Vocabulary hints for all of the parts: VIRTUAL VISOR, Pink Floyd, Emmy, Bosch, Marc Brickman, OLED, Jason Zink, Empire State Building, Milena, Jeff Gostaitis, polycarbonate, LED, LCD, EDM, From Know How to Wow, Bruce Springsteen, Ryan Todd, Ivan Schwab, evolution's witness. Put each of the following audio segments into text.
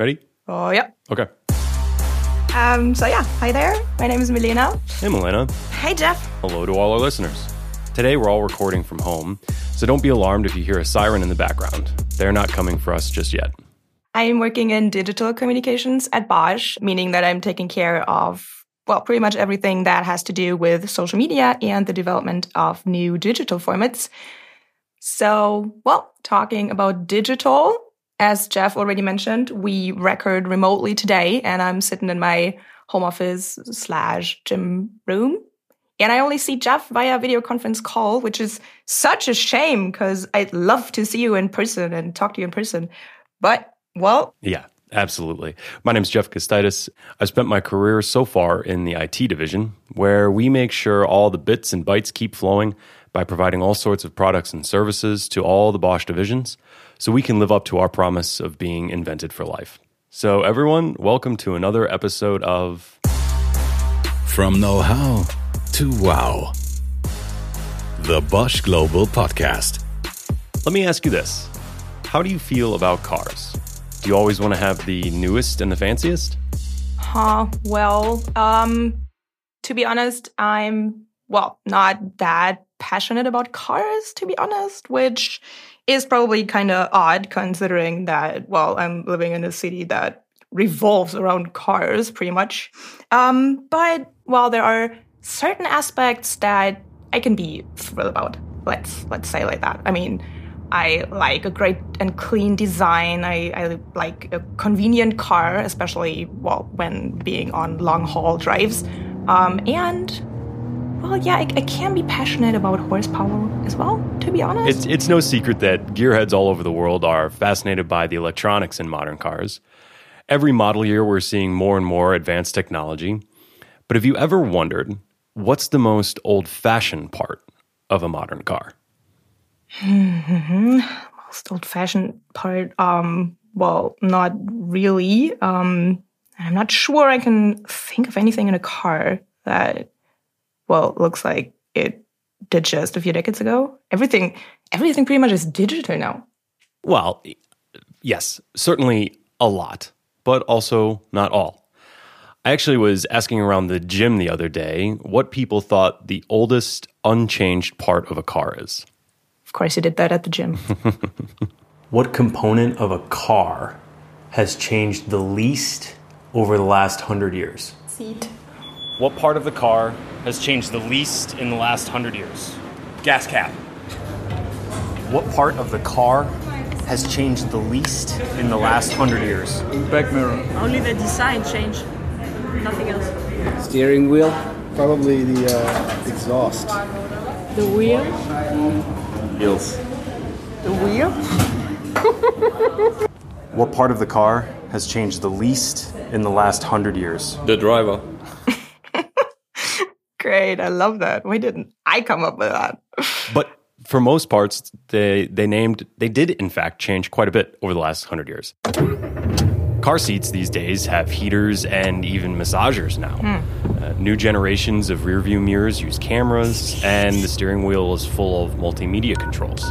Ready? Oh, yeah. Okay. So yeah, hi there. My name is Milena. Hey, Milena. Hey, Jeff. Hello to all our listeners. Today, we're all recording from home, so don't be alarmed if you hear a siren in the background. They're not coming for us just yet. I'm working in digital communications at Bosch, meaning that I'm taking care of, well, pretty much everything that has to do with social media and the development of new digital formats. So, well, talking about digital, as Jeff already mentioned, we record remotely today, and I'm sitting in my home office / gym room. And I only see Jeff via video conference call, which is such a shame because I'd love to see you in person and talk to you in person. But, well... Yeah, absolutely. My name's Jeff Gostaitis. I've spent my career so far in the IT division, where we make sure all the bits and bytes keep flowing by providing all sorts of products and services to all the Bosch divisions so we can live up to our promise of being invented for life. So everyone, welcome to another episode of... From Know How to Wow, the Bosch Global Podcast. Let me ask you this. How do you feel about cars? Do you always want to have the newest and the fanciest? To be honest, I'm, not that passionate about cars, to be honest, which is probably kind of odd considering that, I'm living in a city that revolves around cars pretty much. But there are certain aspects that I can be thrilled about. Let's say like that. I mean, I like a great and clean design. I like a convenient car, especially when being on long-haul drives. I can be passionate about horsepower as well, to be honest. It's no secret that gearheads all over the world are fascinated by the electronics in modern cars. Every model year, we're seeing more and more advanced technology. But have you ever wondered, what's the most old-fashioned part of a modern car? Most old-fashioned part? Not really. I'm not sure I can think of anything in a car that, looks like it did just a few decades ago. Everything pretty much is digital now. Well, yes, certainly a lot, but also not all. I actually was asking around the gym the other day what people thought the oldest unchanged part of a car is. Of course, you did that at the gym. What component of a car has changed the least over the last 100 years? Seat. What part of the car has changed the least in the last 100 years? Gas cap. What part of the car has changed the least in the last 100 years? Back mirror. Only the design changed. Nothing else. Steering wheel. Probably the exhaust. The wheel. Wheels. The wheel? What part of the car has changed the least in the last 100 years? The driver. Great, I love that. Why didn't I come up with that? But for most parts, they did in fact change quite a bit over the last 100 years. Car seats these days have heaters and even massagers now. New generations of rearview mirrors use cameras, and the steering wheel is full of multimedia controls.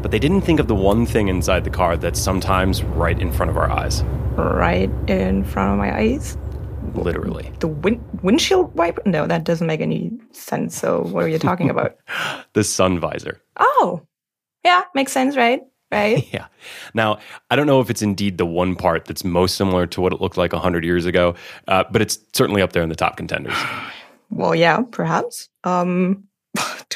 But they didn't think of the one thing inside the car that's sometimes right in front of our eyes. Right in front of my eyes? Literally. The windshield wiper? No, that doesn't make any sense. So what are you talking about? The sun visor. Oh, yeah, makes sense, right? Yeah. Now, I don't know if it's indeed the one part that's most similar to what it looked like 100 years ago, but it's certainly up there in the top contenders. Well, yeah, perhaps.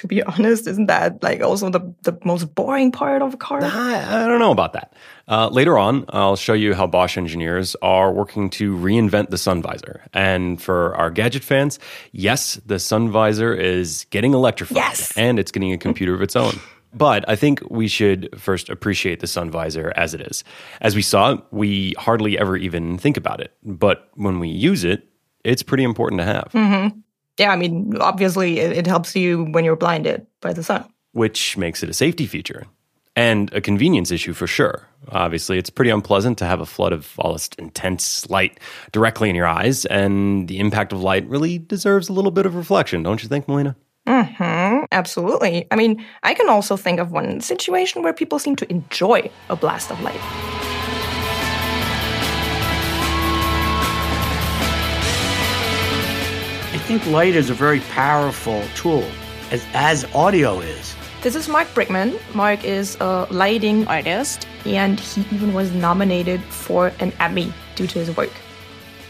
To be honest, isn't that also the most boring part of a car? I don't know about that. Later on, I'll show you how Bosch engineers are working to reinvent the sun visor. And for our gadget fans, yes, the sun visor is getting electrified. Yes! And it's getting a computer of its own. But I think we should first appreciate the sun visor as it is. As we saw, we hardly ever even think about it. But when we use it, it's pretty important to have. Mm-hmm. Yeah, I mean, obviously, it helps you when you're blinded by the sun. Which makes it a safety feature and a convenience issue for sure. Obviously, it's pretty unpleasant to have a flood of all this intense light directly in your eyes. And the impact of light really deserves a little bit of reflection, don't you think, Milena? Mm-hmm, absolutely. I mean, I can also think of one situation where people seem to enjoy a blast of light. think light is a very powerful tool, as audio is. This is Marc Brickman. Marc is a lighting artist, and he even was nominated for an Emmy due to his work.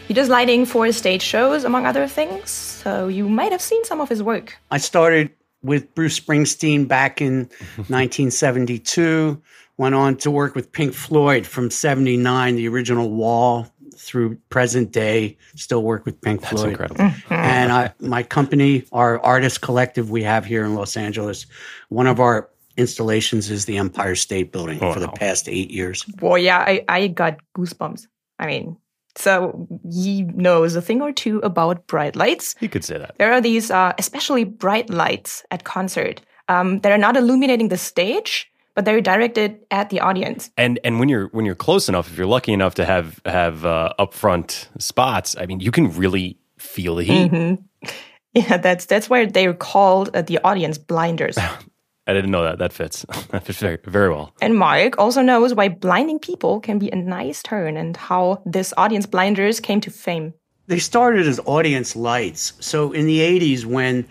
He does lighting for stage shows, among other things, so you might have seen some of his work. I started with Bruce Springsteen back in 1972, went on to work with Pink Floyd from 79, the original Wall, through present day, still work with Pink Floyd. That's incredible. And my company, our artist collective we have here in Los Angeles, one of our installations is the Empire State Building for the past 8 years. Well, yeah, I got goosebumps. I mean, so he knows a thing or two about bright lights. You could say that. There are these especially bright lights at concert that are not illuminating the stage, but they're directed at the audience. And when you're close enough, if you're lucky enough to have up front spots, I mean, you can really feel the heat. Mm-hmm. Yeah, that's where they're called the audience blinders. I didn't know that. That fits. That fits very, very well. And Marc also knows why blinding people can be a nice turn and how this audience blinders came to fame. They started as audience lights. So in the 80s, when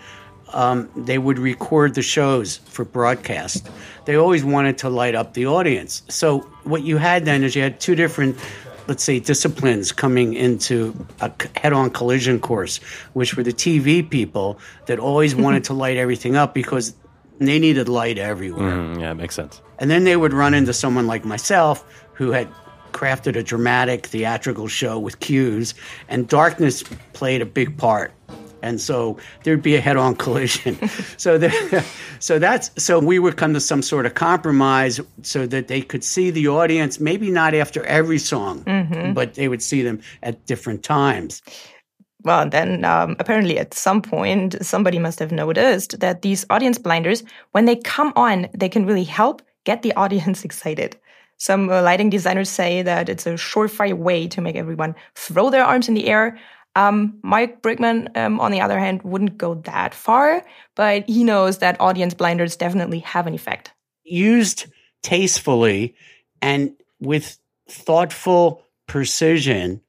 they would record the shows for broadcast, they always wanted to light up the audience. So what you had then is you had two different, let's say, disciplines coming into a head-on collision course, which were the TV people that always wanted to light everything up because they needed light everywhere. Yeah, it makes sense. And then they would run into someone like myself who had crafted a dramatic theatrical show with cues, and darkness played a big part. And so there'd be a head-on collision. So we would come to some sort of compromise so that they could see the audience, maybe not after every song, but they would see them at different times. Well, then apparently at some point, somebody must have noticed that these audience blinders, when they come on, they can really help get the audience excited. Some lighting designers say that it's a surefire way to make everyone throw their arms in the air. Marc Brickman, on the other hand, wouldn't go that far, but he knows that audience blinders definitely have an effect. Used tastefully and with thoughtful precision,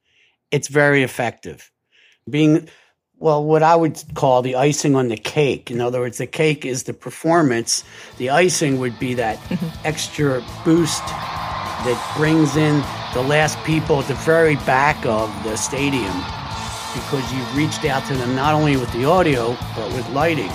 it's very effective. Being, well, what I would call the icing on the cake. In other words, the cake is the performance. The icing would be that extra boost that brings in the last people at the very back of the stadium, because you've reached out to them not only with the audio, but with lighting,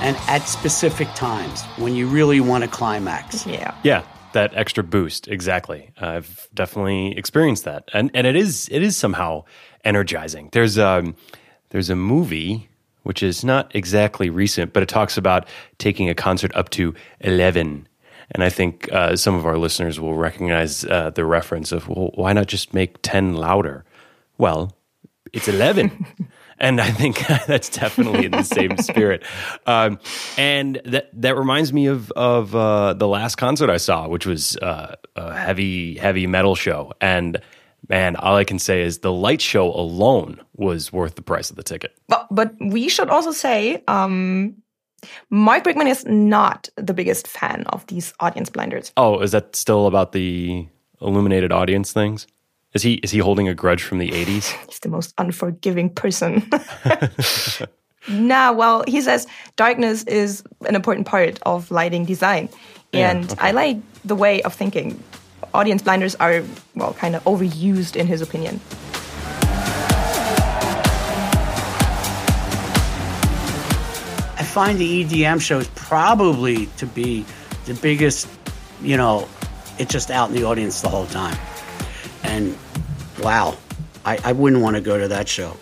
and at specific times when you really want to climax. Yeah, that extra boost, exactly. I've definitely experienced that, and it is somehow energizing. There's a movie, which is not exactly recent, but it talks about taking a concert up to 11. And I think some of our listeners will recognize the reference of, well, why not just make 10 louder? Well, it's 11. And I think that's definitely in the same spirit. And that reminds me of the last concert I saw, which was a heavy metal show. And man, all I can say is the light show alone was worth the price of the ticket. But we should also say Marc Brickman is not the biggest fan of these audience blinders. Oh, is that still about the illuminated audience things? Is he holding a grudge from the 80s? He's the most unforgiving person. Nah, well, he says darkness is an important part of lighting design. And I like the way of thinking. Audience blinders are, well, kind of overused in his opinion. I find the EDM shows probably to be the biggest, it's just out in the audience the whole time. And wow, I wouldn't want to go to that show.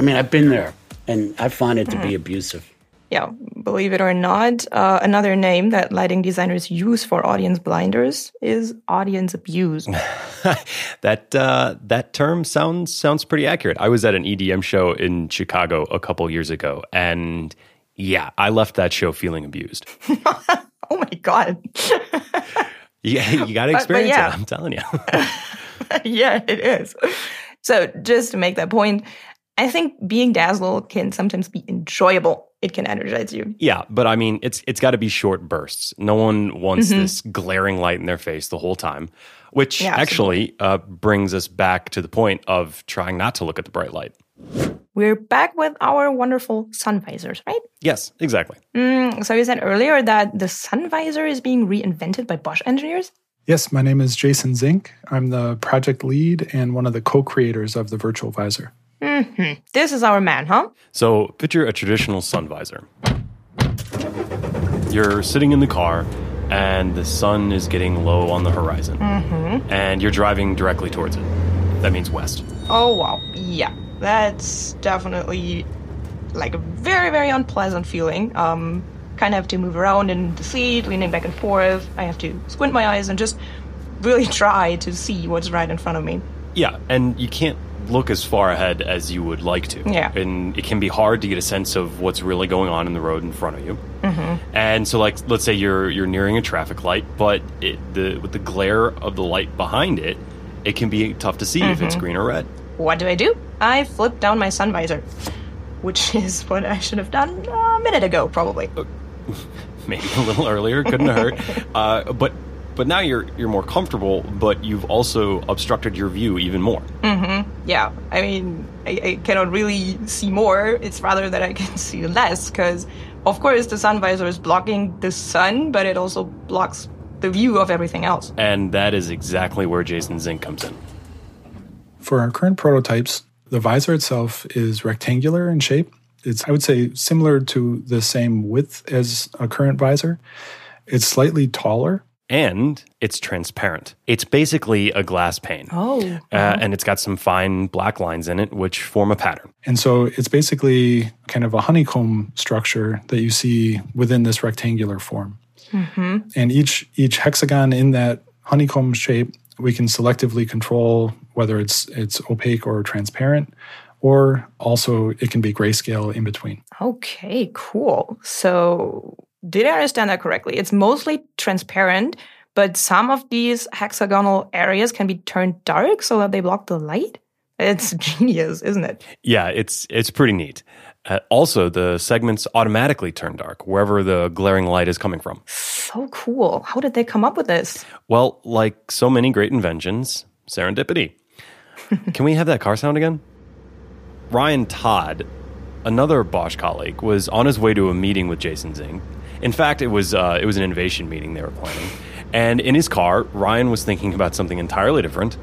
I mean, I've been there, and I find it to be abusive. Yeah, believe it or not, another name that lighting designers use for audience blinders is audience abuse. That term sounds pretty accurate. I was at an EDM show in Chicago a couple years ago, and yeah, I left that show feeling abused. Oh my God. Yeah, you got to experience it, I'm telling you. Yeah, it is. So just to make that point, I think being dazzled can sometimes be enjoyable. It can energize you. Yeah, but I mean, it's got to be short bursts. No one wants this glaring light in their face the whole time, which actually brings us back to the point of trying not to look at the bright light. We're back with our wonderful sun visors, right? Yes, exactly. So you said earlier that the sun visor is being reinvented by Bosch engineers? Yes, my name is Jason Zink. I'm the project lead and one of the co-creators of the virtual visor. Mm-hmm. This is our man, huh? So picture a traditional sun visor. You're sitting in the car and the sun is getting low on the horizon. Mm-hmm. And you're driving directly towards it. That means west. Oh, wow. Yeah, that's definitely like a very, very unpleasant feeling. Kind of have to move around in the seat, leaning back and forth. I have to squint my eyes and just really try to see what's right in front of me. Yeah, and you can't look as far ahead as you would like to. Yeah. And it can be hard to get a sense of what's really going on in the road in front of you. Mm-hmm. And so, like, let's say you're nearing a traffic light, but with the glare of the light behind it, it can be tough to see mm-hmm. if it's green or red. What do? I flip down my sun visor, which is what I should have done a minute ago, probably. Maybe a little earlier, couldn't hurt. But now you're more comfortable, but you've also obstructed your view even more. Mm-hmm. Yeah, I mean, I cannot really see more. It's rather that I can see less because, of course, the sun visor is blocking the sun, but it also blocks the view of everything else. And that is exactly where Jason Zink comes in. For our current prototypes, the visor itself is rectangular in shape. It's, I would say, similar to the same width as a current visor. It's slightly taller. And it's transparent. It's basically a glass pane. Oh. And it's got some fine black lines in it, which form a pattern. And so it's basically kind of a honeycomb structure that you see within this rectangular form. Mm-hmm. And each hexagon in that honeycomb shape, we can selectively control whether it's opaque or transparent, or also it can be grayscale in between. Okay, cool. So did I understand that correctly? It's mostly transparent, but some of these hexagonal areas can be turned dark so that they block the light? It's genius, isn't it? Yeah, it's pretty neat. Also, the segments automatically turn dark wherever the glaring light is coming from. So cool. How did they come up with this? Well, like so many great inventions, serendipity. Can we have that car sound again? Ryan Todd, another Bosch colleague, was on his way to a meeting with Jason Zink. In fact, it was an innovation meeting they were planning. And in his car, Ryan was thinking about something entirely different.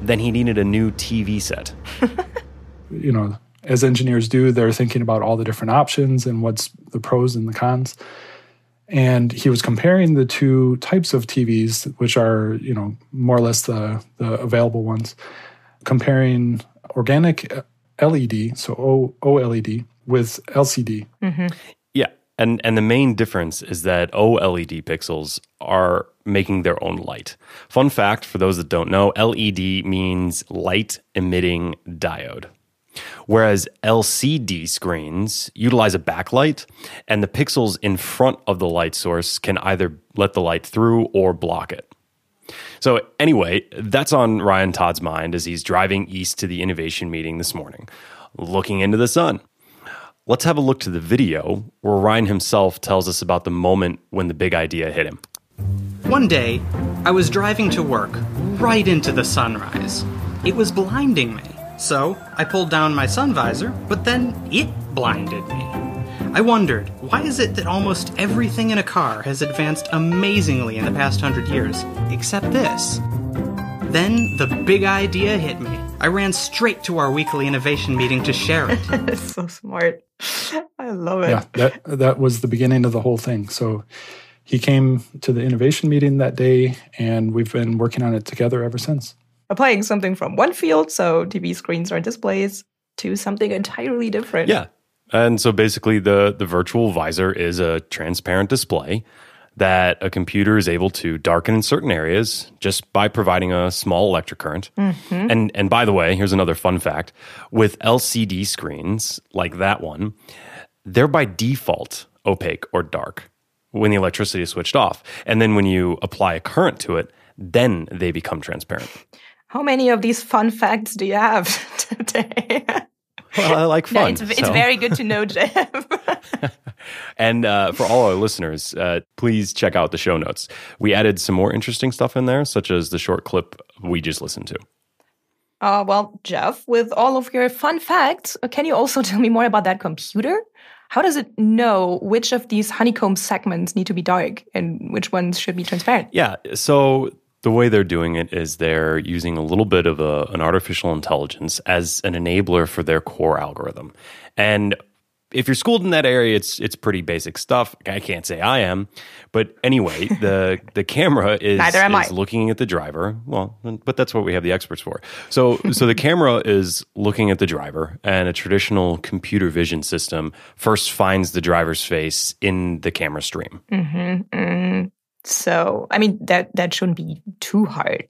Then he needed a new TV set. You know, as engineers do, they're thinking about all the different options and what's the pros and the cons. And he was comparing the two types of TVs, which are, you know, more or less the available ones, comparing organic LED, so OLED, with LCD. Mm-hmm. Yeah, and the main difference is that OLED pixels are making their own light. Fun fact, for those that don't know, LED means light-emitting diode. Whereas LCD screens utilize a backlight, and the pixels in front of the light source can either let the light through or block it. So anyway, that's on Ryan Todd's mind as he's driving east to the innovation meeting this morning, looking into the sun. Let's have a look to the video where Ryan himself tells us about the moment when the big idea hit him. One day, I was driving to work right into the sunrise. It was blinding me, so I pulled down my sun visor, but then it blinded me. I wondered, why is it that almost everything in a car has advanced amazingly in the past 100 years, except this? Then the big idea hit me. I ran straight to our weekly innovation meeting to share it. So smart. I love it. Yeah, that was the beginning of the whole thing. So he came to the innovation meeting that day, and we've been working on it together ever since. Applying something from one field, so TV screens or displays, to something entirely different. Yeah. And so basically the virtual visor is a transparent display that a computer is able to darken in certain areas just by providing a small electric current. Mm-hmm. And by the way, here's another fun fact. With LCD screens like that one, they're by default opaque or dark when the electricity is switched off. And then when you apply a current to it, then they become transparent. How many of these fun facts do you have today? Well, I like fun. No, it's very good to know, Jeff. And for all our listeners, please check out the show notes. We added some more interesting stuff in there, such as the short clip we just listened to. Well, Jeff, with all of your fun facts, can you also tell me more about that computer? How does it know which of these honeycomb segments need to be dark and which ones should be transparent? Yeah, so the way they're doing it is they're using a little bit of an artificial intelligence as an enabler for their core algorithm. And if you're schooled in that area, it's pretty basic stuff. I can't say I am. But anyway, the camera is looking at the driver. Well, but that's what we have the experts for. So the camera is looking at the driver, and a traditional computer vision system first finds the driver's face in the camera stream. Mm-hmm. Mm. So, I mean, that shouldn't be too hard,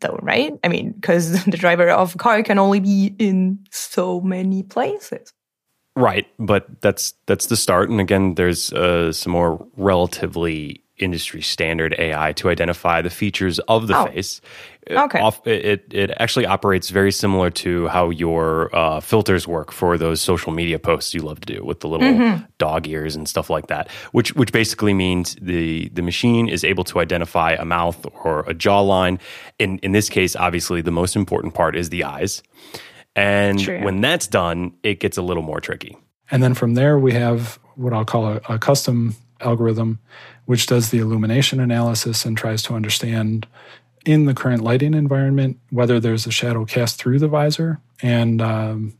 though, right? I mean, because the driver of a car can only be in so many places. Right, but that's the start. And again, there's some more relatively industry standard AI to identify the features of the face. Okay. It actually operates very similar to how your filters work for those social media posts you love to do with the little dog ears and stuff like that, which basically means the machine is able to identify a mouth or a jawline. In this case, obviously, the most important part is the eyes. And when that's done, it gets a little more tricky. And then from there, we have what I'll call a custom algorithm, which does the illumination analysis and tries to understand in the current lighting environment whether there's a shadow cast through the visor. And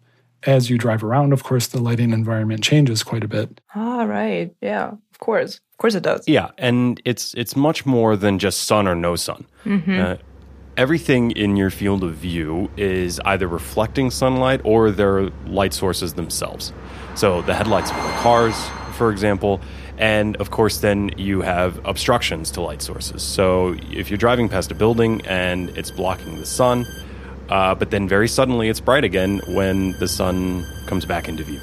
as you drive around, of course, the lighting environment changes quite a bit. Ah, right. Yeah, of course. Of course it does. Yeah, and it's much more than just sun or no sun. Mm-hmm. Everything in your field of view is either reflecting sunlight or their light sources themselves. So the headlights of the cars, for example, and of course then you have obstructions to light sources. So if you're driving past a building and it's blocking the sun, but then very suddenly it's bright again when the sun comes back into view.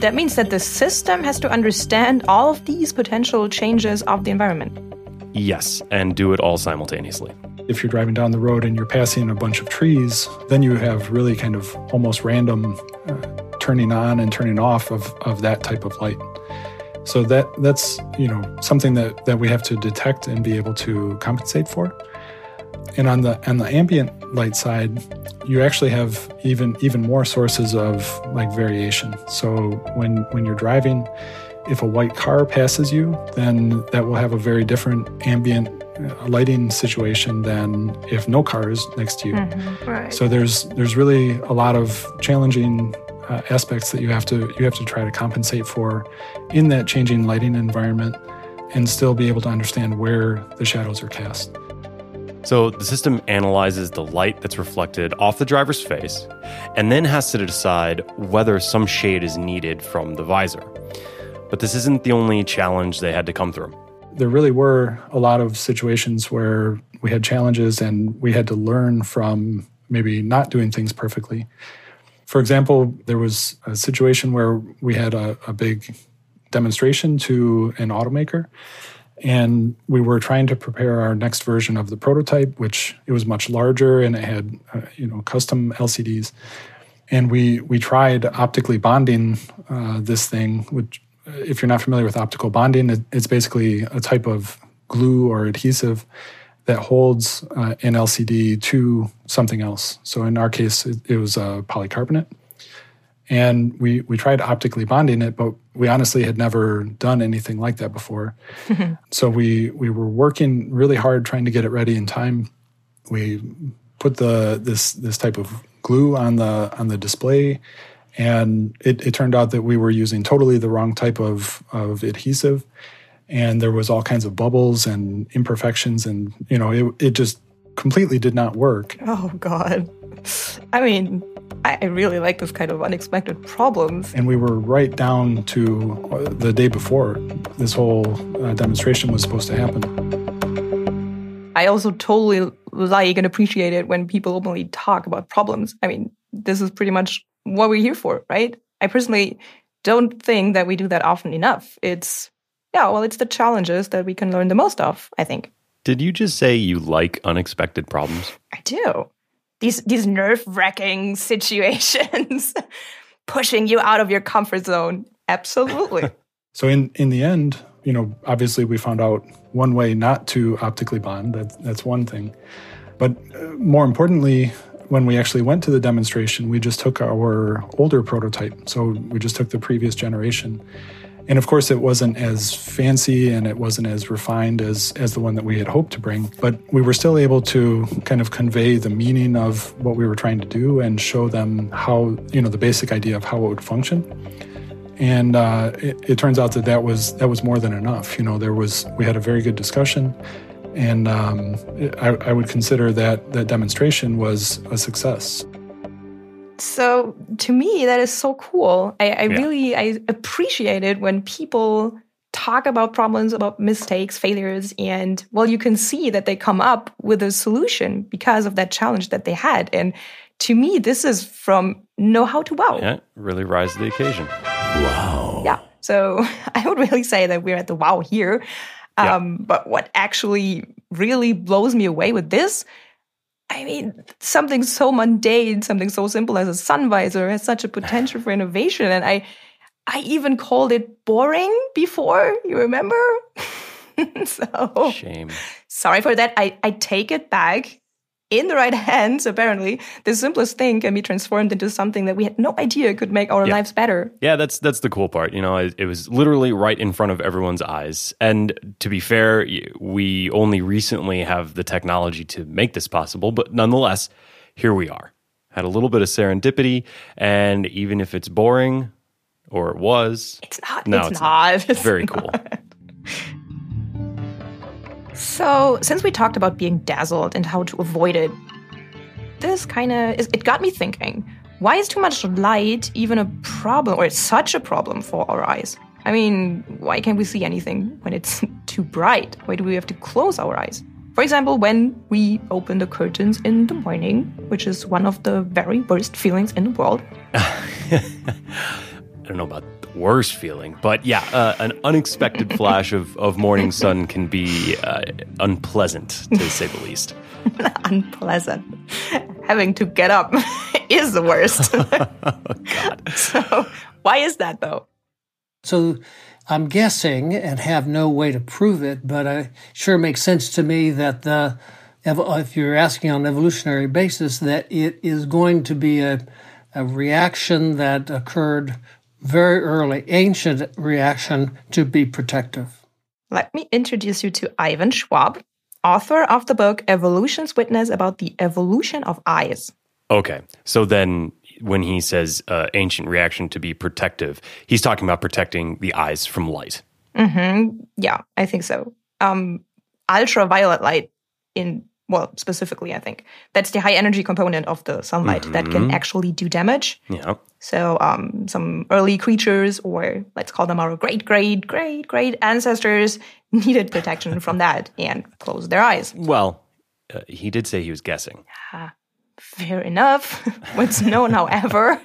That means that the system has to understand all of these potential changes of the environment. Yes, and do it all simultaneously. If you're driving down the road and you're passing a bunch of trees, then you have really kind of almost random turning on and turning off of that type of light. So that's something that we have to detect and be able to compensate for. And on the ambient light side, you actually have even more sources of like variation. So when you're driving, if a white car passes you, then that will have a very different ambient lighting situation than if no car is next to you. Mm-hmm, right. So there's really a lot of challenging aspects that you have to try to compensate for in that changing lighting environment and still be able to understand where the shadows are cast. So the system analyzes the light that's reflected off the driver's face and then has to decide whether some shade is needed from the visor. But this isn't the only challenge they had to come through. There really were a lot of situations where we had challenges and we had to learn from maybe not doing things perfectly. For example, there was a situation where we had a big demonstration to an automaker, and we were trying to prepare our next version of the prototype, which it was much larger and it had custom LCDs. And we tried optically bonding this thing, which, if you're not familiar with optical bonding, it's basically a type of glue or adhesive that holds an LCD to something else. So in our case, it was polycarbonate. And we tried optically bonding it, but we honestly had never done anything like that before. So we were working really hard trying to get it ready in time. We put this type of glue on the display. And it turned out that we were using totally the wrong type of adhesive. And there was all kinds of bubbles and imperfections. And, it just completely did not work. Oh, God. I mean, I really like this kind of unexpected problems. And we were right down to the day before this whole demonstration was supposed to happen. I also totally like and appreciate it when people openly talk about problems. I mean, this is pretty much what we're here for, right? I personally don't think that we do that often enough. It's the challenges that we can learn the most of, I think. Did you just say you like unexpected problems? I do. These nerve-wracking situations, pushing you out of your comfort zone. Absolutely. So in the end, obviously we found out one way not to optically bond. That's one thing. But more importantly, when we actually went to the demonstration, we just took our older prototype. So we just took the previous generation. And of course, it wasn't as fancy and it wasn't as refined as the one that we had hoped to bring. But we were still able to kind of convey the meaning of what we were trying to do and show them how, you know, the basic idea of how it would function. And it turns out that that was more than enough. You know, we had a very good discussion. And I would consider that demonstration was a success. So to me, that is so cool. I appreciate it when people talk about problems, about mistakes, failures, and well, you can see that they come up with a solution because of that challenge that they had. And to me, this is from Know How to Wow. Yeah, really rise to the occasion. Wow. Yeah. So I would really say that we're at the wow here. Yeah. But what actually really blows me away with this, I mean, something so mundane, something so simple as a sun visor has such a potential for innovation. And I even called it boring before, you remember? So, shame. Sorry for that. I take it back. In the right hands, apparently, the simplest thing can be transformed into something that we had no idea could make our lives better. Yeah, that's the cool part. You know, it was literally right in front of everyone's eyes. And to be fair, we only recently have the technology to make this possible. But nonetheless, here we are. Had a little bit of serendipity. And even if it's boring, or it was. It's not. No, it's not. It's very cool. So, since we talked about being dazzled and how to avoid it, it got me thinking. Why is too much light even a problem, or it's such a problem for our eyes? I mean, why can't we see anything when it's too bright? Why do we have to close our eyes? For example, when we open the curtains in the morning, which is one of the very worst feelings in the world. I don't know about worst feeling, but yeah, an unexpected flash of morning sun can be unpleasant, to say the least. Unpleasant. Having to get up is the worst. Oh, God. So why is that, though? So I'm guessing, and have no way to prove it, but it sure makes sense to me that if you're asking on an evolutionary basis, that it is going to be a reaction that occurred very early, ancient reaction to be protective. Let me introduce you to Ivan Schwab, author of the book Evolution's Witness, about the evolution of eyes. Okay, so then when he says ancient reaction to be protective, he's talking about protecting the eyes from light. Mm-hmm. Yeah, I think so. Ultraviolet light specifically, I think. That's the high-energy component of the sunlight that can actually do damage. Yeah. So some early creatures, or let's call them our great-great-great-great ancestors, needed protection from that and closed their eyes. Well, he did say he was guessing. Fair enough. What's known, however...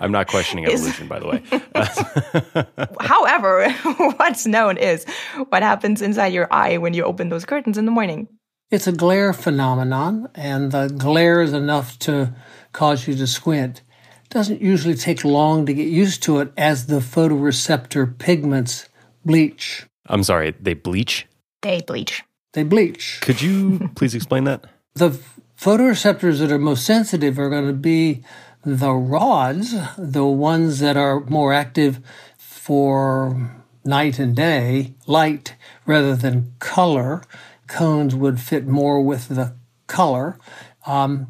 I'm not questioning evolution, by the way. However, what's known is what happens inside your eye when you open those curtains in the morning. It's a glare phenomenon, and the glare is enough to cause you to squint. It doesn't usually take long to get used to it as the photoreceptor pigments bleach. I'm sorry, they bleach? They bleach. Could you please explain that? The photoreceptors that are most sensitive are going to be the rods, the ones that are more active for night and day, light rather than color. Cones would fit more with the color.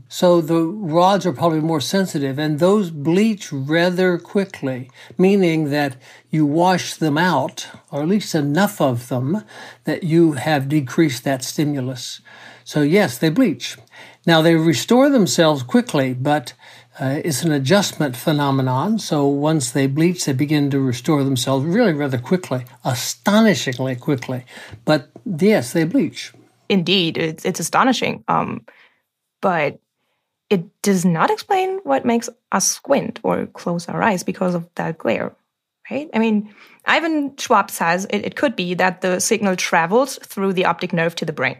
So the rods are probably more sensitive, and those bleach rather quickly, meaning that you wash them out, or at least enough of them, that you have decreased that stimulus. So yes, they bleach. Now, they restore themselves quickly, but it's an adjustment phenomenon. So once they bleach, they begin to restore themselves really rather quickly, astonishingly quickly. But yes, they bleach. Indeed, it's astonishing. But it does not explain what makes us squint or close our eyes because of that glare, right? I mean, Ivan Schwab says it could be that the signal travels through the optic nerve to the brain,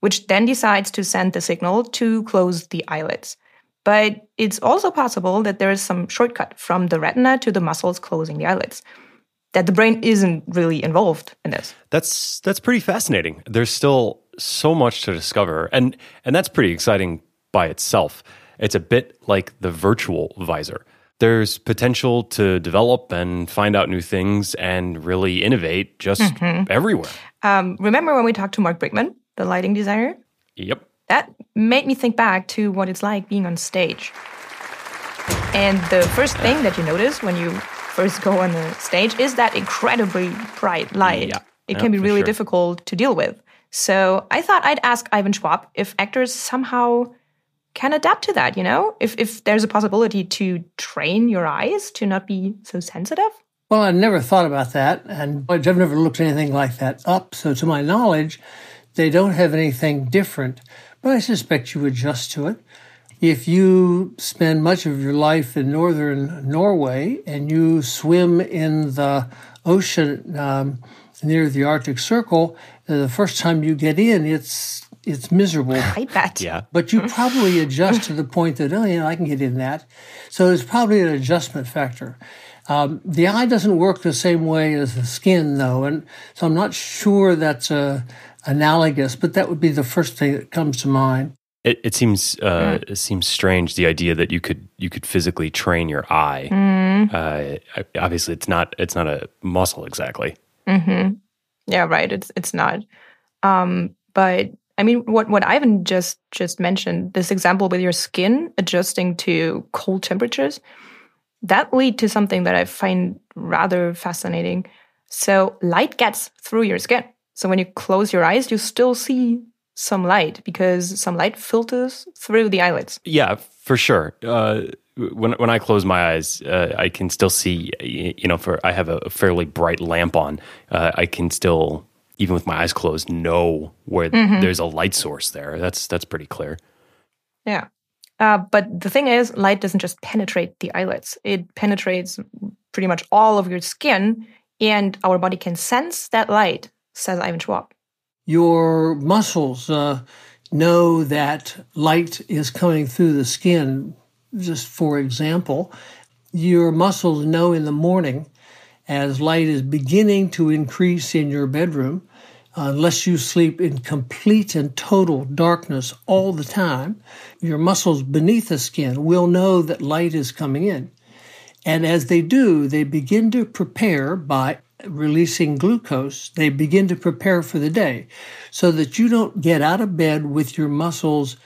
which then decides to send the signal to close the eyelids. But it's also possible that there is some shortcut from the retina to the muscles closing the eyelids, that the brain isn't really involved in this. That's pretty fascinating. There's still so much to discover, and that's pretty exciting by itself. It's a bit like the virtual visor. There's potential to develop and find out new things and really innovate just everywhere. Remember when we talked to Marc Brickman, the lighting designer? Yep. That made me think back to what it's like being on stage. And the first thing that you notice when you first go on the stage is that incredibly bright light. Yeah. It can be really difficult to deal with. So I thought I'd ask Ivan Schwab if actors somehow can adapt to that, you know? If there's a possibility to train your eyes to not be so sensitive? Well, I never thought about that, and I've never looked anything like that up. So to my knowledge, they don't have anything different. But I suspect you adjust to it. If you spend much of your life in northern Norway and you swim in the ocean near the Arctic Circle, the first time you get in, it's miserable. I bet. Yeah. But you probably adjust to the point that, oh, yeah, I can get in that. So there's probably an adjustment factor. The eye doesn't work the same way as the skin, though, and so I'm not sure that's analogous, but that would be the first thing that comes to mind. It seems strange, the idea that you could physically train your eye. Obviously, it's not a muscle exactly. Mm-hmm. Yeah, right. It's not. But I mean, what Ivan just mentioned, this example with your skin adjusting to cold temperatures, that lead to something that I find rather fascinating. So light gets through your skin. So when you close your eyes, you still see some light because some light filters through the eyelids. Yeah, for sure. When I close my eyes, I can still see, you know, I have a fairly bright lamp on. I can still, even with my eyes closed, know where there's a light source there. That's pretty clear. Yeah. But the thing is, light doesn't just penetrate the eyelids. It penetrates pretty much all of your skin, and our body can sense that light, says Ivan Schwab. Your muscles know that light is coming through the skin. Just for example, your muscles know in the morning as light is beginning to increase in your bedroom, unless you sleep in complete and total darkness all the time, your muscles beneath the skin will know that light is coming in. And as they do, they begin to prepare by releasing glucose, they begin to prepare for the day so that you don't get out of bed with your muscles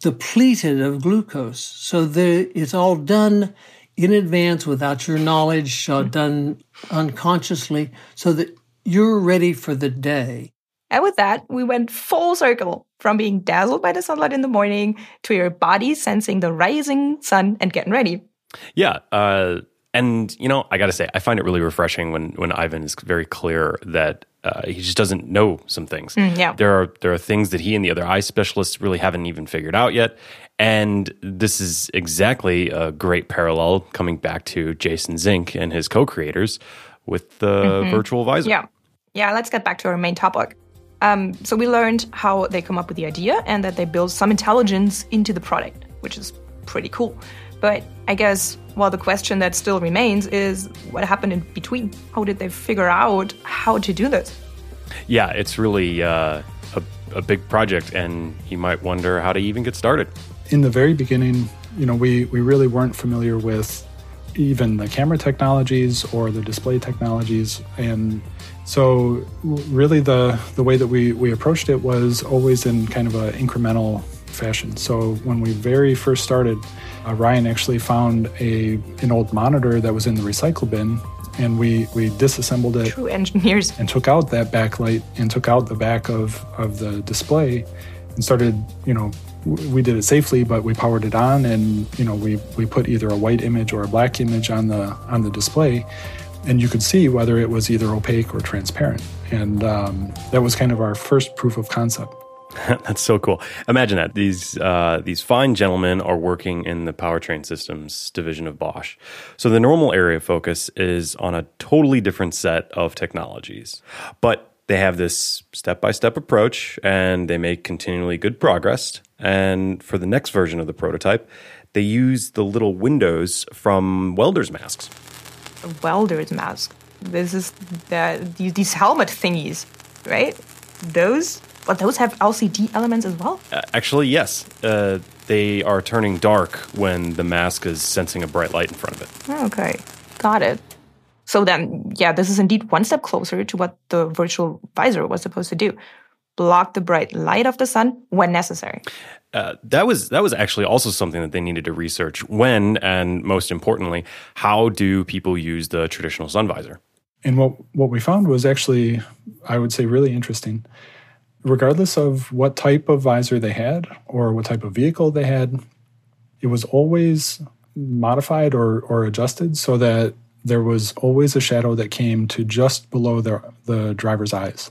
depleted of glucose. So it's all done in advance without your knowledge, done unconsciously so that you're ready for the day. And with that, we went full circle from being dazzled by the sunlight in the morning to your body sensing the rising sun and getting ready. Yeah, and, you know, I got to say, I find it really refreshing when Ivan is very clear that he just doesn't know some things. Yeah. There are things that he and the other eye specialists really haven't even figured out yet. And this is exactly a great parallel coming back to Jason Zink and his co-creators with the virtual visor. Yeah. Yeah, let's get back to our main topic. So we learned how they come up with the idea and that they build some intelligence into the product, which is pretty cool. But I guess, well, the question that still remains is what happened in between? How did they figure out how to do this? Yeah, it's really a big project, and you might wonder how to even get started. In the very beginning, you know, we really weren't familiar with even the camera technologies or the display technologies. And so really the way that we approached it was always in kind of an incremental fashion. So when we very first started, Ryan actually found an old monitor that was in the recycle bin, and we disassembled it. True engineers. And took out that backlight and took out the back of the display and started, you know, we did it safely, but we powered it on, and, you know, we put either a white image or a black image on the display, and you could see whether it was either opaque or transparent. And that was kind of our first proof of concept. That's so cool. Imagine that. These fine gentlemen are working in the powertrain systems division of Bosch. So the normal area of focus is on a totally different set of technologies. But they have this step-by-step approach, and they make continually good progress. And for the next version of the prototype, they use the little windows from welder's masks. A welder's mask? This is these helmet thingies, right? Those? But those have LCD elements as well? Actually, yes. they are turning dark when the mask is sensing a bright light in front of it. Okay, got it. So then, yeah, this is indeed one step closer to what the virtual visor was supposed to do. Block the bright light of the sun when necessary. That was actually also something that they needed to research. When, and most importantly, how do people use the traditional sun visor? And what we found was actually, I would say, really interesting. Regardless of what type of visor they had or what type of vehicle they had, it was always modified or adjusted so that there was always a shadow that came to just below the driver's eyes.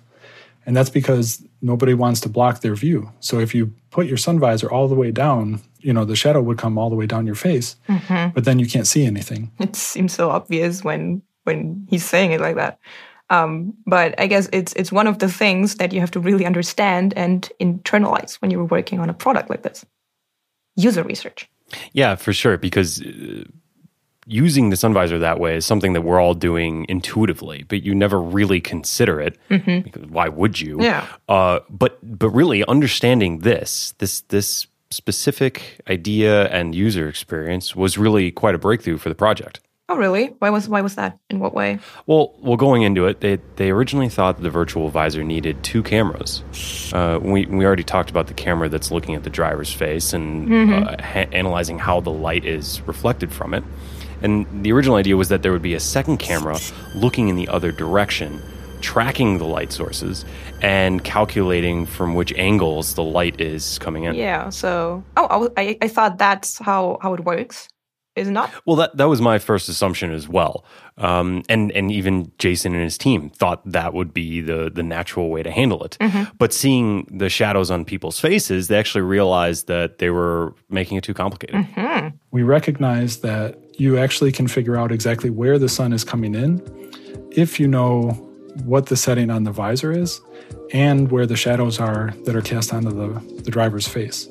And that's because nobody wants to block their view. So if you put your sun visor all the way down, the shadow would come all the way down your face, but then you can't see anything. It seems so obvious when he's saying it like that. But I guess it's one of the things that you have to really understand and internalize when you're working on a product like this. User research. Yeah, for sure, because using the sun visor that way is something that we're all doing intuitively, but you never really consider it. Mm-hmm. Because why would you? Yeah. But really understanding this specific idea and user experience was really quite a breakthrough for the project. Oh, really? Why was that? In what way? Well, going into it, they originally thought that the virtual visor needed two cameras. We already talked about the camera that's looking at the driver's face and analyzing how the light is reflected from it. And the original idea was that there would be a second camera looking in the other direction, tracking the light sources, and calculating from which angles the light is coming in. Yeah, so... Oh, I thought that's how it works. Is it not? Well, that was my first assumption as well. And even Jason and his team thought that would be the natural way to handle it. Mm-hmm. But seeing the shadows on people's faces, they actually realized that they were making it too complicated. Mm-hmm. We recognized that you actually can figure out exactly where the sun is coming in if you know what the setting on the visor is and where the shadows are that are cast onto the driver's face.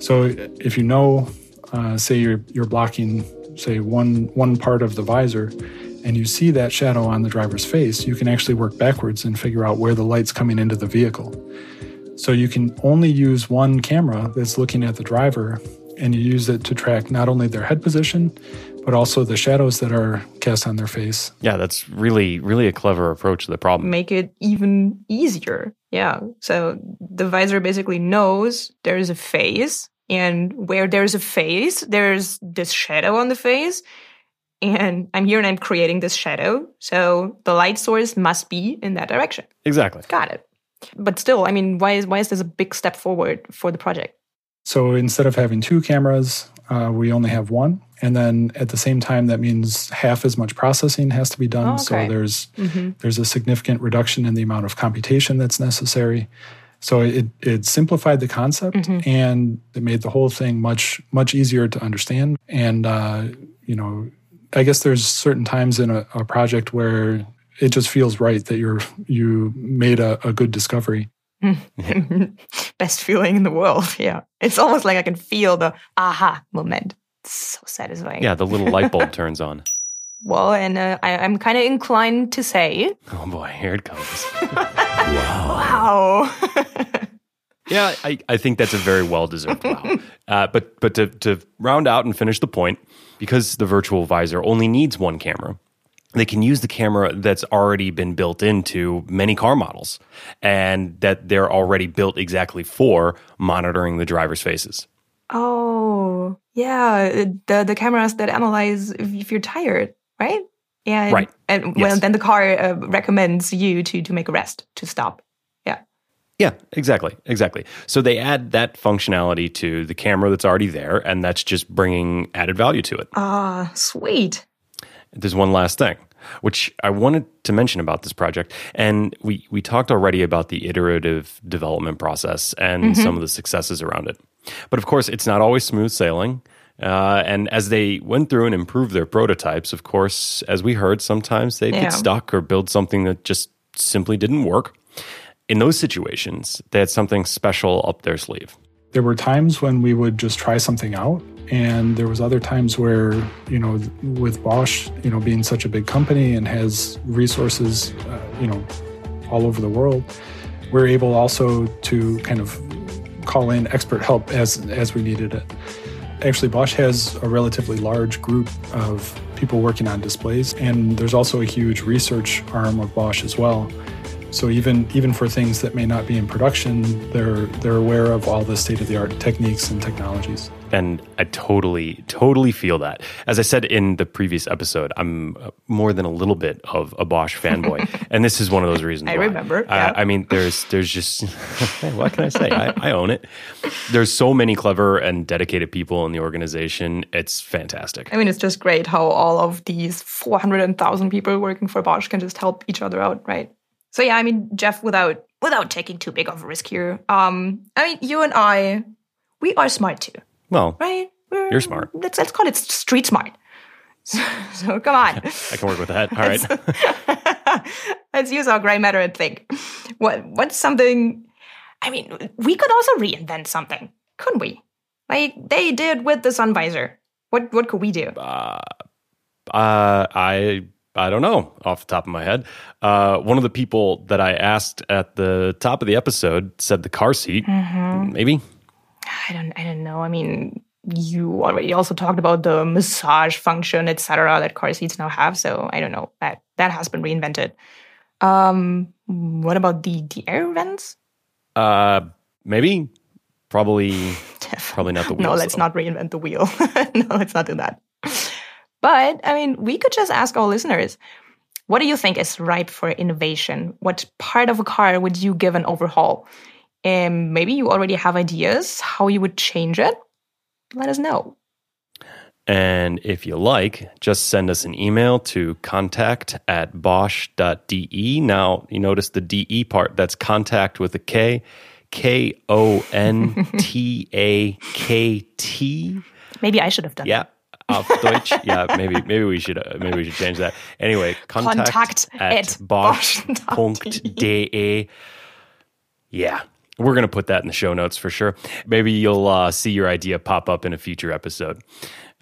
So if you know... say you're blocking, say, one part of the visor, and you see that shadow on the driver's face, you can actually work backwards and figure out where the light's coming into the vehicle. So you can only use one camera that's looking at the driver, and you use it to track not only their head position, but also the shadows that are cast on their face. Yeah, that's really, really a clever approach to the problem. Make it even easier, yeah. So the visor basically knows there is a face, and where there's a face, there's this shadow on the face. And I'm here and I'm creating this shadow. So the light source must be in that direction. Exactly. Got it. But still, I mean, why is this a big step forward for the project? So instead of having two cameras, we only have one. And then at the same time, that means half as much processing has to be done. Oh, okay. So there's a significant reduction in the amount of computation that's necessary. So it simplified the concept, and it made the whole thing much easier to understand. And, I guess there's certain times in a project where it just feels right that you made a good discovery. Best feeling in the world, yeah. It's almost like I can feel the aha moment. It's so satisfying. Yeah, the little light bulb turns on. Well, and I'm kind of inclined to say... Oh, boy, here it comes. Wow. Yeah, I think that's a very well-deserved wow. But to round out and finish the point, because the virtual visor only needs one camera, they can use the camera that's already been built into many car models and that they're already built exactly for monitoring the driver's faces. Oh, yeah, the cameras that analyze if you're tired. Right? Yeah. Right. And yes. Well, then the car recommends you to make a rest, to stop. Yeah. Yeah, exactly. So they add that functionality to the camera that's already there, and that's just bringing added value to it. Ah, sweet. There's one last thing, which I wanted to mention about this project. And we talked already about the iterative development process and some of the successes around it. But of course, it's not always smooth sailing. And as they went through and improved their prototypes, of course, as we heard, sometimes they'd get stuck or build something that just simply didn't work. In those situations, they had something special up their sleeve. There were times when we would just try something out, and there was other times where, with Bosch, being such a big company and has resources, all over the world, we're able also to kind of call in expert help as we needed it. Actually, Bosch has a relatively large group of people working on displays, and there's also a huge research arm of Bosch as well. So even for things that may not be in production, they're aware of all the state-of-the-art techniques and technologies. And I totally feel that. As I said in the previous episode, I'm more than a little bit of a Bosch fanboy. And this is one of those reasons why. I remember. Yeah. I mean, there's just, what can I say? I own it. There's so many clever and dedicated people in the organization. It's fantastic. I mean, it's just great how all of these 400,000 people working for Bosch can just help each other out, right? So yeah, I mean, Jeff, without taking too big of a risk here, I mean, you and I, we are smart too. Well, right? You're smart. Let's call it street smart. So come on. I can work with that. All right. Let's use our gray matter and think. What's something? I mean, we could also reinvent something, couldn't we? Like they did with the sun visor. What could we do? I don't know off the top of my head. One of the people that I asked at the top of the episode said the car seat. Mm-hmm. Maybe. I don't know. I mean, you already also talked about the massage function, etc., that car seats now have. So I don't know. That has been reinvented. What about the air vents? Maybe. Probably not the wheel. No, let's not reinvent the wheel. No, let's not do that. But, I mean, we could just ask our listeners, what do you think is ripe for innovation? What part of a car would you give an overhaul? And maybe you already have ideas how you would change it. Let us know. And if you like, just send us an email to contact@bosch.de. Now, you notice the DE part. That's contact with a K. KONTAKT. Maybe I should have done that. Auf Deutsch, yeah, maybe we should change that. Anyway, contact@bosch.de. Yeah, we're going to put that in the show notes for sure. Maybe you'll see your idea pop up in a future episode.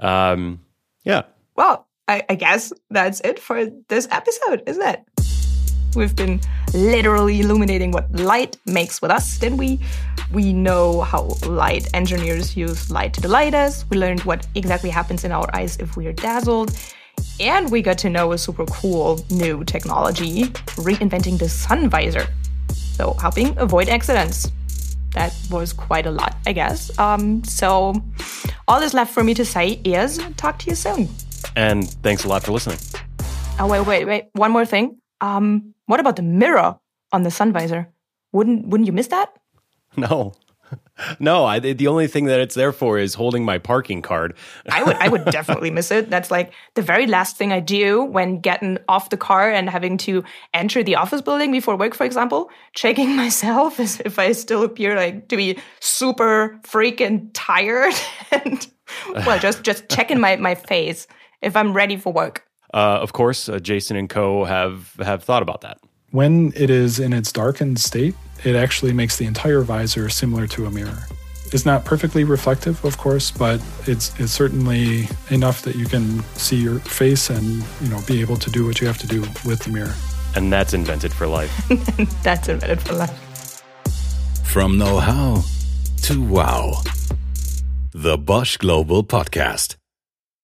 Yeah. Well, I guess that's it for this episode, isn't it? We've been literally illuminating what light makes with us, didn't we? We know how light engineers use light to delight us. We learned what exactly happens in our eyes if we are dazzled. And we got to know a super cool new technology, reinventing the sun visor. So helping avoid accidents. That was quite a lot, I guess. So all that's left for me to say is talk to you soon. And thanks a lot for listening. Oh, wait. One more thing. What about the mirror on the sun visor? Wouldn't you miss that? No. The only thing that it's there for is holding my parking card. I would definitely miss it. That's like the very last thing I do when getting off the car and having to enter the office building before work, for example. Checking myself as if I still appear like to be super freaking tired, and well, just checking my face if I'm ready for work. Of course, Jason and co. have thought about that. When it is in its darkened state, it actually makes the entire visor similar to a mirror. It's not perfectly reflective, of course, but it's certainly enough that you can see your face and, you know, be able to do what you have to do with the mirror. And that's invented for life. That's invented for life. From know-how to wow. The Bosch Global Podcast.